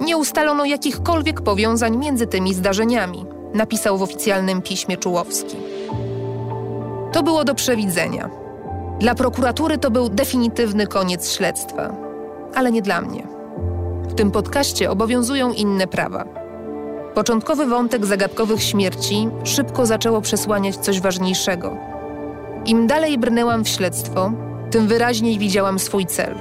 Nie ustalono jakichkolwiek powiązań między tymi zdarzeniami, napisał w oficjalnym piśmie Czułowski. To było do przewidzenia. Dla prokuratury to był definitywny koniec śledztwa. Ale nie dla mnie. W tym podcaście obowiązują inne prawa. Początkowy wątek zagadkowych śmierci szybko zaczęło przesłaniać coś ważniejszego. Im dalej brnęłam w śledztwo, tym wyraźniej widziałam swój cel.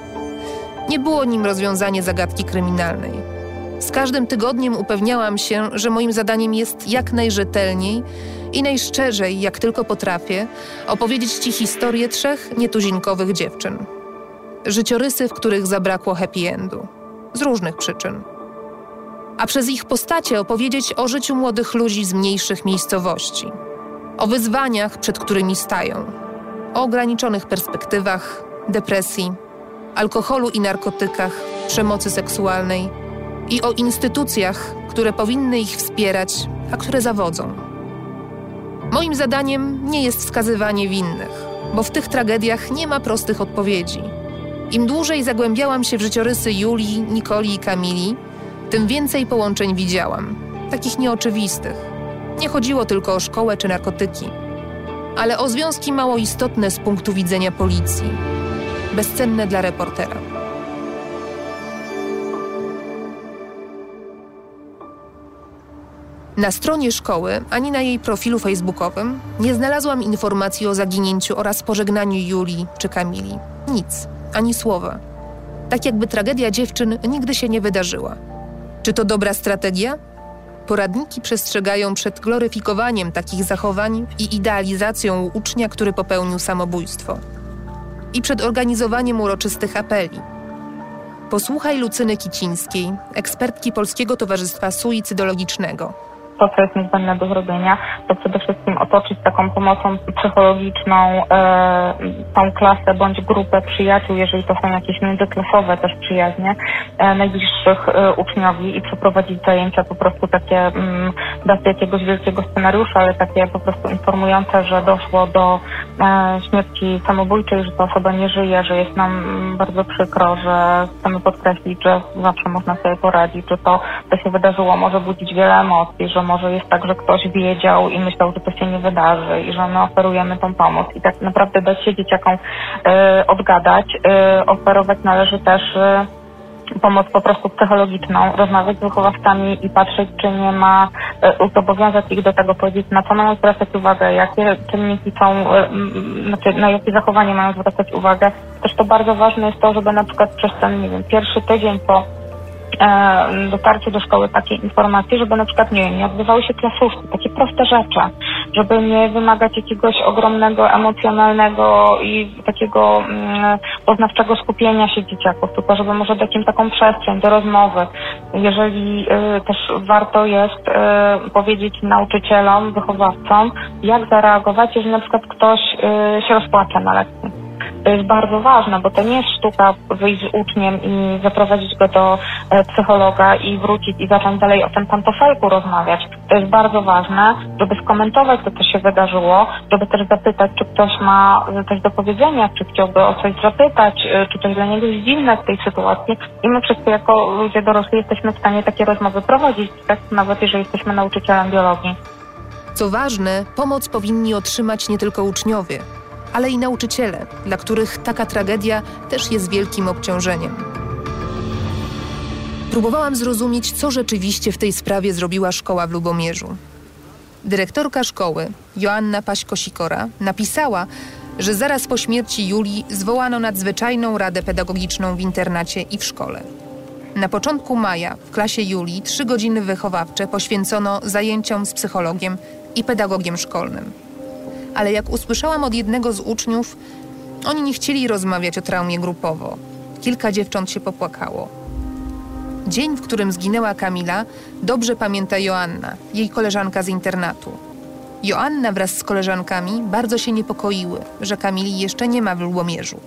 Nie było nim rozwiązanie zagadki kryminalnej. Z każdym tygodniem upewniałam się, że moim zadaniem jest jak najrzetelniej i najszczerzej, jak tylko potrafię, opowiedzieć Ci historię trzech nietuzinkowych dziewczyn. Życiorysy, w których zabrakło happy endu. Z różnych przyczyn. A przez ich postacie opowiedzieć o życiu młodych ludzi z mniejszych miejscowości. O wyzwaniach, przed którymi stają. O ograniczonych perspektywach, depresji, alkoholu i narkotykach, przemocy seksualnej i o instytucjach, które powinny ich wspierać, a które zawodzą. Moim zadaniem nie jest wskazywanie winnych, bo w tych tragediach nie ma prostych odpowiedzi. Im dłużej zagłębiałam się w życiorysy Julii, Nikoli i Kamili, tym więcej połączeń widziałam, takich nieoczywistych. Nie chodziło tylko o szkołę czy narkotyki, ale o związki mało istotne z punktu widzenia policji, bezcenne dla reportera. Na stronie szkoły, ani na jej profilu facebookowym, nie znalazłam informacji o zaginięciu oraz pożegnaniu Julii czy Kamili. Nic, ani słowa. Tak jakby tragedia dziewczyn nigdy się nie wydarzyła. Czy to dobra strategia? Poradniki przestrzegają przed gloryfikowaniem takich zachowań i idealizacją ucznia, który popełnił samobójstwo. I przed organizowaniem uroczystych apeli. Posłuchaj Lucyny Kicińskiej, ekspertki Polskiego Towarzystwa Suicydologicznego. To, co jest niezbędne do zrobienia, to przede wszystkim otoczyć taką pomocą psychologiczną e, tą klasę bądź grupę przyjaciół, jeżeli to są jakieś międzyklasowe też przyjaźnie, e, najbliższych e, uczniowi i przeprowadzić zajęcia po prostu takie m, bez jakiegoś wielkiego scenariusza, ale takie po prostu informujące, że doszło do e, śmierci samobójczej, że ta osoba nie żyje, że jest nam bardzo przykro, że chcemy podkreślić, że zawsze można sobie poradzić, że to, co się wydarzyło, może budzić wiele emocji, że może jest tak, że ktoś wiedział i myślał, że to się nie wydarzy i że my oferujemy tą pomoc. I tak naprawdę dać się dzieciakom y, odgadać, y, oferować należy też y, pomoc po prostu psychologiczną, rozmawiać z wychowawcami i patrzeć, czy nie ma, y, zobowiązać ich do tego, powiedzieć, na co mają zwracać uwagę, jakie czynniki są, y, znaczy na jakie zachowanie mają zwracać uwagę. Też to bardzo ważne jest to, żeby na przykład przez ten, nie wiem, pierwszy tydzień po dotarcie do szkoły takiej informacji, żeby na przykład, nie wiem, nie odbywały się klasówki, takie proste rzeczy, żeby nie wymagać jakiegoś ogromnego, emocjonalnego i takiego mm, poznawczego skupienia się dzieciaków, tylko żeby może dać im taką przestrzeń do rozmowy. Jeżeli y, też warto jest y, powiedzieć nauczycielom, wychowawcom, jak zareagować, jeżeli na przykład ktoś y, się rozpłacze na lekcji. To jest bardzo ważne, bo to nie jest sztuka wyjść z uczniem i zaprowadzić go do psychologa i wrócić i zacząć dalej o tym pantofelku rozmawiać. To jest bardzo ważne, żeby skomentować to, co się wydarzyło, żeby też zapytać, czy ktoś ma coś do powiedzenia, czy chciałby o coś zapytać, czy coś dla niego jest dziwne w tej sytuacji. I my wszyscy jako ludzie dorośli jesteśmy w stanie takie rozmowy prowadzić, tak? Nawet jeżeli jesteśmy nauczycielem biologii. Co ważne, pomoc powinni otrzymać nie tylko uczniowie, ale i nauczyciele, dla których taka tragedia też jest wielkim obciążeniem. Próbowałam zrozumieć, co rzeczywiście w tej sprawie zrobiła szkoła w Lubomierzu. Dyrektorka szkoły, Joanna Paś-Kosikora, napisała, że zaraz po śmierci Julii zwołano nadzwyczajną radę pedagogiczną w internacie i w szkole. Na początku maja w klasie Julii trzy godziny wychowawcze poświęcono zajęciom z psychologiem i pedagogiem szkolnym. Ale jak usłyszałam od jednego z uczniów, oni nie chcieli rozmawiać o traumie grupowo. Kilka dziewcząt się popłakało. Dzień, w którym zginęła Kamila, dobrze pamięta Joanna, jej koleżanka z internatu. Joanna wraz z koleżankami bardzo się niepokoiły, że Kamili jeszcze nie ma w Lubomierzu.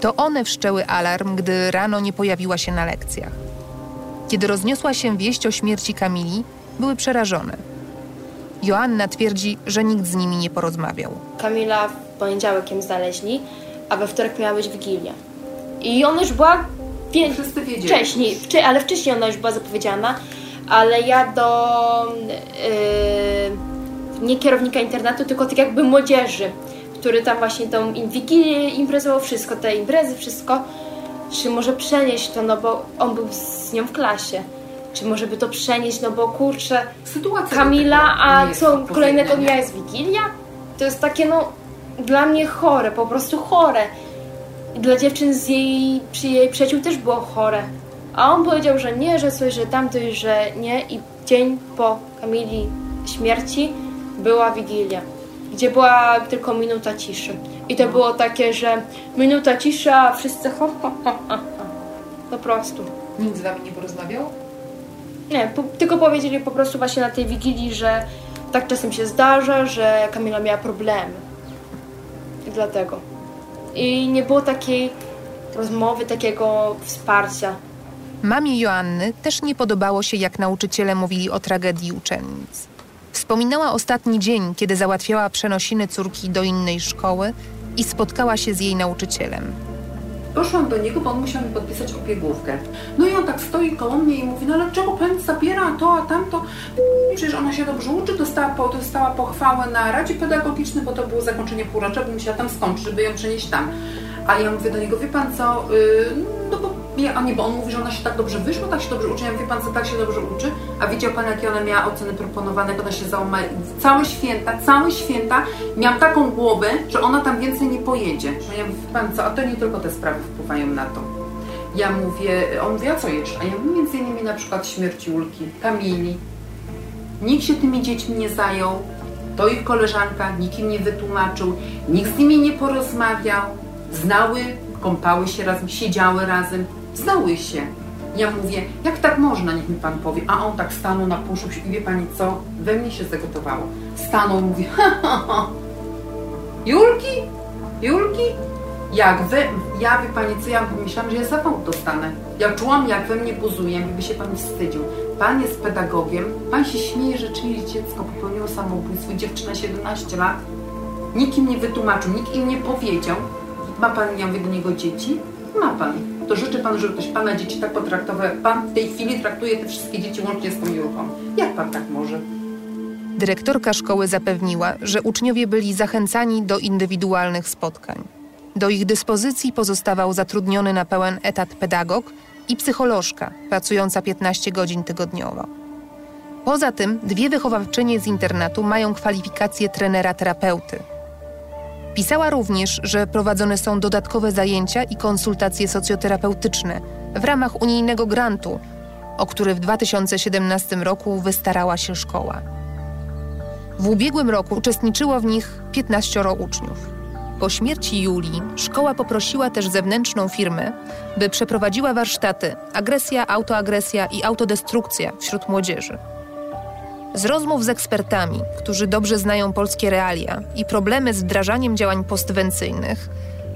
To one wszczęły alarm, gdy rano nie pojawiła się na lekcjach. Kiedy rozniosła się wieść o śmierci Kamili, były przerażone. Joanna twierdzi, że nikt z nimi nie porozmawiał. Kamila w poniedziałek ją znaleźli, a we wtorek miała być Wigilia. I ona już była wie... wcześniej, wczy... ale wcześniej ona już była zapowiedziana, ale ja do... Yy... nie kierownika internatu, tylko tak jakby młodzieży, który tam właśnie tą Wigilię imprezował, wszystko, te imprezy, wszystko. Czy może przenieść to, no bo on był z nią w klasie. Czy może by to przenieść, no bo kurczę, sytuacja Kamila, a co kolejnego dnia jest Wigilia? To jest takie, no, dla mnie chore, po prostu chore. I dla dziewczyn z jej, przy jej przyjaciół też było chore. A on powiedział, że nie, że coś, że tamto i że nie. I dzień po Kamili śmierci była Wigilia, gdzie była tylko minuta ciszy. I to było takie, że minuta ciszy, a wszyscy ho, ho, ho, ho. Po prostu. Nikt z nami nie porozmawiał? Nie, po, tylko powiedzieli po prostu właśnie na tej Wigilii, że tak czasem się zdarza, że Kamila miała problemy. I dlatego. I nie było takiej rozmowy, takiego wsparcia. Mamie Joanny też nie podobało się, jak nauczyciele mówili o tragedii uczennic. Wspominała ostatni dzień, kiedy załatwiała przenosiny córki do innej szkoły i spotkała się z jej nauczycielem. Poszłam do niego, bo on musiał mi podpisać opiekówkę. No i on tak stoi koło mnie i mówi, no ale czego pani zabiera to, a tamto? Przecież ona się dobrze uczy, dostała, dostała pochwałę na Radzie Pedagogicznej, bo to było zakończenie półrocza, bo musiała tam skończyć, żeby ją przenieść tam. A ja mówię do niego, wie pan co, yy, no bo ja, a nie, bo on mówi, że ona się tak dobrze wyszła, tak się dobrze uczy. Ja mówię, wie pan co, tak się dobrze uczy. A widział pan, jakie ona miała oceny proponowane, jak ona się załamała. Całe święta, całe święta miałam taką głowę, że ona tam więcej nie pojedzie. No ja mówię, wie pan co, a to nie tylko te sprawy wpływają na to. Ja mówię, on mówi, a co jeszcze? A ja mówię, między innymi na przykład śmierć Julki, Kamili. Nikt się tymi dziećmi nie zajął, to ich koleżanka, nikt im nie wytłumaczył, nikt z nimi nie porozmawiał. Znały, kąpały się razem, siedziały razem, znały się. Ja mówię, jak tak można, niech mi pan powie. A on tak stanął, napuszył się i wie pani co, we mnie się zagotowało. Stanął, mówi, ha, ha, ha. Julki, Julki, jak we, ja wie pani co, ja myślałam, że ja zapał dostanę. Ja czułam, jak we mnie buzuje, jakby się pan wstydził. Pan jest pedagogiem, pan się śmieje, że czyjeś dziecko popełniło samobójstwo, dziewczyna siedemnaście lat. Nikt im nie wytłumaczył, nikt im nie powiedział. Ma pan, ja mówię do niego, dzieci? Ma pan. To życzy pan, żeby ktoś pana dzieci tak potraktował. Pan w tej chwili traktuje te wszystkie dzieci łącznie z tą Julką. Jak pan tak może? Dyrektorka szkoły zapewniła, że uczniowie byli zachęcani do indywidualnych spotkań. Do ich dyspozycji pozostawał zatrudniony na pełen etat pedagog i psycholożka pracująca piętnaście godzin tygodniowo. Poza tym dwie wychowawczynie z internatu mają kwalifikacje trenera-terapeuty. Pisała również, że prowadzone są dodatkowe zajęcia i konsultacje socjoterapeutyczne w ramach unijnego grantu, o który w dwa tysiące siedemnastym roku wystarała się szkoła. W ubiegłym roku uczestniczyło w nich piętnaścioro uczniów. Po śmierci Julii szkoła poprosiła też zewnętrzną firmę, by przeprowadziła warsztaty agresja, autoagresja i autodestrukcja wśród młodzieży. Z rozmów z ekspertami, którzy dobrze znają polskie realia i problemy z wdrażaniem działań postwencyjnych,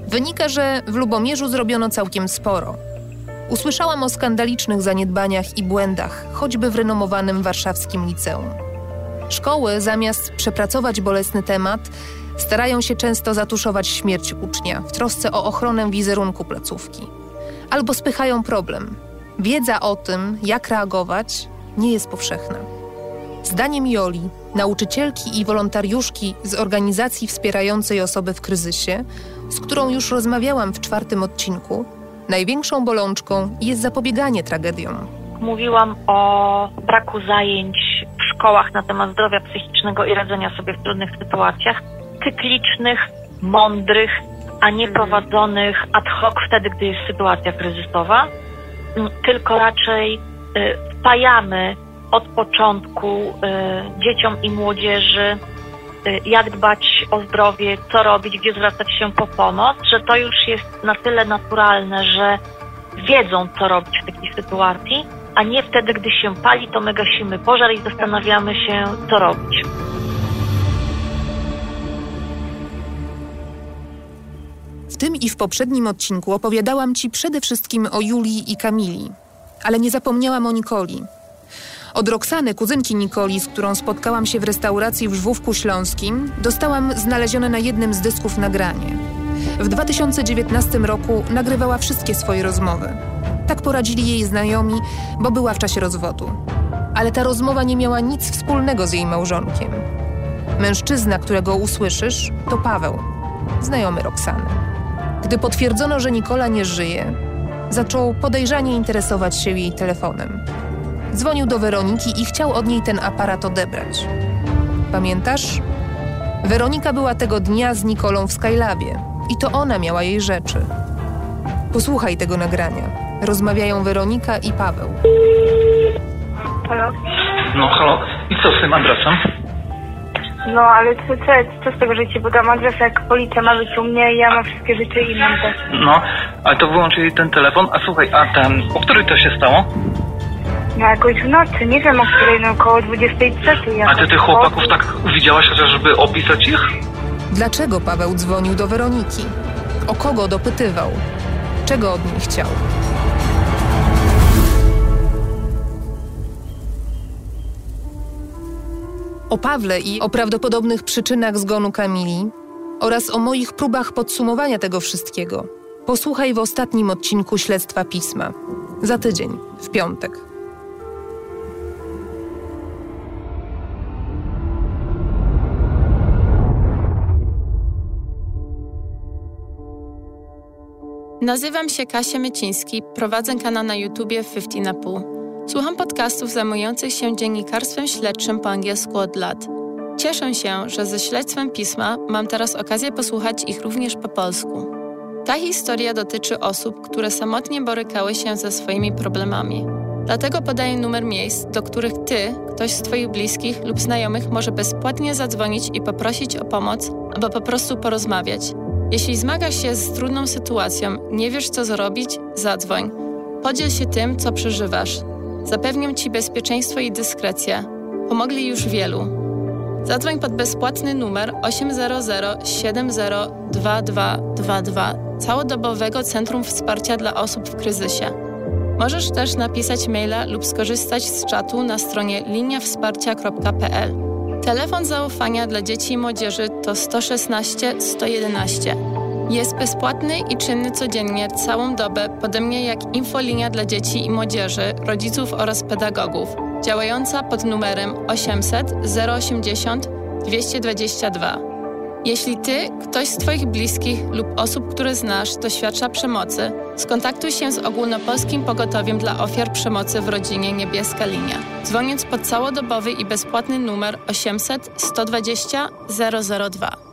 wynika, że w Lubomierzu zrobiono całkiem sporo. Usłyszałam o skandalicznych zaniedbaniach i błędach, choćby w renomowanym warszawskim liceum. Szkoły, zamiast przepracować bolesny temat, starają się często zatuszować śmierć ucznia w trosce o ochronę wizerunku placówki. Albo spychają problem. Wiedza o tym, jak reagować, nie jest powszechna. Zdaniem Joli, nauczycielki i wolontariuszki z organizacji wspierającej osoby w kryzysie, z którą już rozmawiałam w czwartym odcinku, największą bolączką jest zapobieganie tragediom. Mówiłam o braku zajęć w szkołach na temat zdrowia psychicznego i radzenia sobie w trudnych sytuacjach, cyklicznych, mądrych, a nie prowadzonych ad hoc wtedy, gdy jest sytuacja kryzysowa, tylko raczej wpajamy od początku y, dzieciom i młodzieży, y, jak dbać o zdrowie, co robić, gdzie zwracać się po pomoc, że to już jest na tyle naturalne, że wiedzą, co robić w takiej sytuacji, a nie wtedy, gdy się pali, to my gasimy pożar i zastanawiamy się, co robić. W tym i w poprzednim odcinku opowiadałam Ci przede wszystkim o Julii i Kamili, ale nie zapomniałam o Nikoli. Od Roksany, kuzynki Nikoli, z którą spotkałam się w restauracji w Żwówku Śląskim, dostałam znalezione na jednym z dysków nagranie. W dwa tysiące dziewiętnastym roku nagrywała wszystkie swoje rozmowy. Tak poradzili jej znajomi, bo była w czasie rozwodu. Ale ta rozmowa nie miała nic wspólnego z jej małżonkiem. Mężczyzna, którego usłyszysz, to Paweł, znajomy Roksany. Gdy potwierdzono, że Nikola nie żyje, zaczął podejrzanie interesować się jej telefonem. Dzwonił do Weroniki i chciał od niej ten aparat odebrać. Pamiętasz? Weronika była tego dnia z Nikolą w Skylabie i to ona miała jej rzeczy. Posłuchaj tego nagrania. Rozmawiają Weronika i Paweł. Halo? No halo. I co z tym adresem? No ale co, co, co z tego życia, bo tam adres, jak policja ma być u mnie, ja mam wszystkie rzeczy i mam też. No, ale to wyłączyli ten telefon. A słuchaj, a ten, o której to się stało? No jakoś w nocy, nie wiem o której, no około dwudziestej trzeciej. A ty tych chłopaków tak widziałaś, żeby opisać ich? Dlaczego Paweł dzwonił do Weroniki? O kogo dopytywał? Czego od niej chciał? O Pawle i o prawdopodobnych przyczynach zgonu Kamili oraz o moich próbach podsumowania tego wszystkiego posłuchaj w ostatnim odcinku Śledztwa Pisma. Za tydzień, w piątek. Nazywam się Kasia Myciński, prowadzę kanał na YouTubie piętnaście na pół. Słucham podcastów zajmujących się dziennikarstwem śledczym po angielsku od lat. Cieszę się, że ze Śledztwem Pisma mam teraz okazję posłuchać ich również po polsku. Ta historia dotyczy osób, które samotnie borykały się ze swoimi problemami. Dlatego podaję numer miejsc, do których Ty, ktoś z Twoich bliskich lub znajomych może bezpłatnie zadzwonić i poprosić o pomoc albo po prostu porozmawiać. Jeśli zmagasz się z trudną sytuacją, nie wiesz co zrobić, zadzwoń. Podziel się tym, co przeżywasz. Zapewnią Ci bezpieczeństwo i dyskrecję. Pomogli już wielu. Zadzwoń pod bezpłatny numer osiem zero zero siedem zero dwa dwa dwa dwa Całodobowego Centrum Wsparcia dla Osób w Kryzysie. Możesz też napisać maila lub skorzystać z czatu na stronie linia wsparcia kropka p l. Telefon zaufania dla dzieci i młodzieży to sto szesnaście sto jedenaście. Jest bezpłatny i czynny codziennie, całą dobę, podobnie jak infolinia dla dzieci i młodzieży, rodziców oraz pedagogów, działająca pod numerem osiemset zero osiemdziesiąt dwieście dwadzieścia dwa. Jeśli Ty, ktoś z Twoich bliskich lub osób, które znasz, doświadcza przemocy, skontaktuj się z Ogólnopolskim Pogotowiem dla Ofiar Przemocy w Rodzinie Niebieska Linia, dzwoniąc pod całodobowy i bezpłatny numer osiemset sto dwadzieścia zero zero dwa.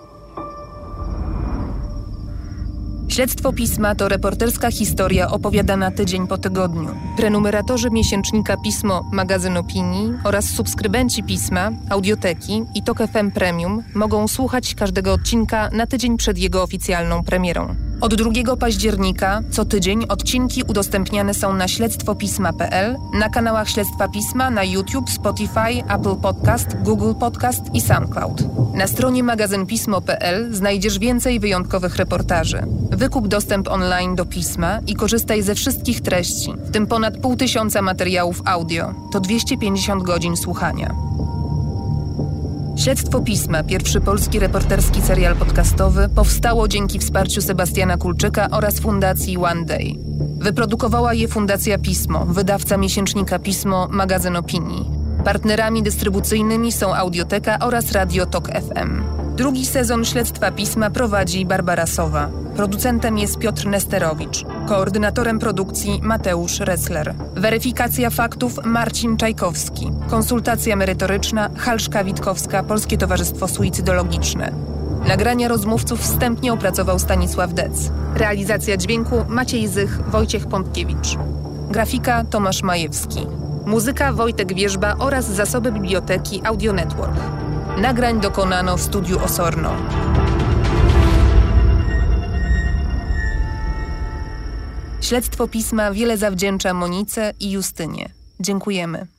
Śledztwo Pisma to reporterska historia opowiadana tydzień po tygodniu. Prenumeratorzy miesięcznika Pismo, Magazyn Opinii oraz subskrybenci Pisma, Audioteki i Tok F M Premium mogą słuchać każdego odcinka na tydzień przed jego oficjalną premierą. Od drugiego października co tydzień odcinki udostępniane są na śledztwo pisma kropka p l, na kanałach Śledztwa Pisma, na YouTube, Spotify, Apple Podcast, Google Podcast i SoundCloud. Na stronie magazyn pismo kropka p l znajdziesz więcej wyjątkowych reportaży. Wykup dostęp online do pisma i korzystaj ze wszystkich treści, w tym ponad pół tysiąca materiałów audio. To dwieście pięćdziesiąt godzin słuchania. Śledztwo Pisma, pierwszy polski reporterski serial podcastowy, powstało dzięki wsparciu Sebastiana Kulczyka oraz Fundacji One Day. Wyprodukowała je Fundacja Pismo, wydawca miesięcznika Pismo, Magazyn Opinii. Partnerami dystrybucyjnymi są Audioteka oraz Radio Tok F M. Drugi sezon Śledztwa Pisma prowadzi Barbara Sowa. Producentem jest Piotr Nesterowicz. Koordynatorem produkcji Mateusz Ressler. Weryfikacja faktów Marcin Czajkowski. Konsultacja merytoryczna Halszka Witkowska, Polskie Towarzystwo Suicydologiczne. Nagrania rozmówców wstępnie opracował Stanisław Dec. Realizacja dźwięku Maciej Zych, Wojciech Pątkiewicz. Grafika Tomasz Majewski. Muzyka Wojtek Wierzba oraz zasoby biblioteki Audio Network. Nagrań dokonano w studiu Osorno. Śledztwo Pisma wiele zawdzięcza Monice i Justynie. Dziękujemy.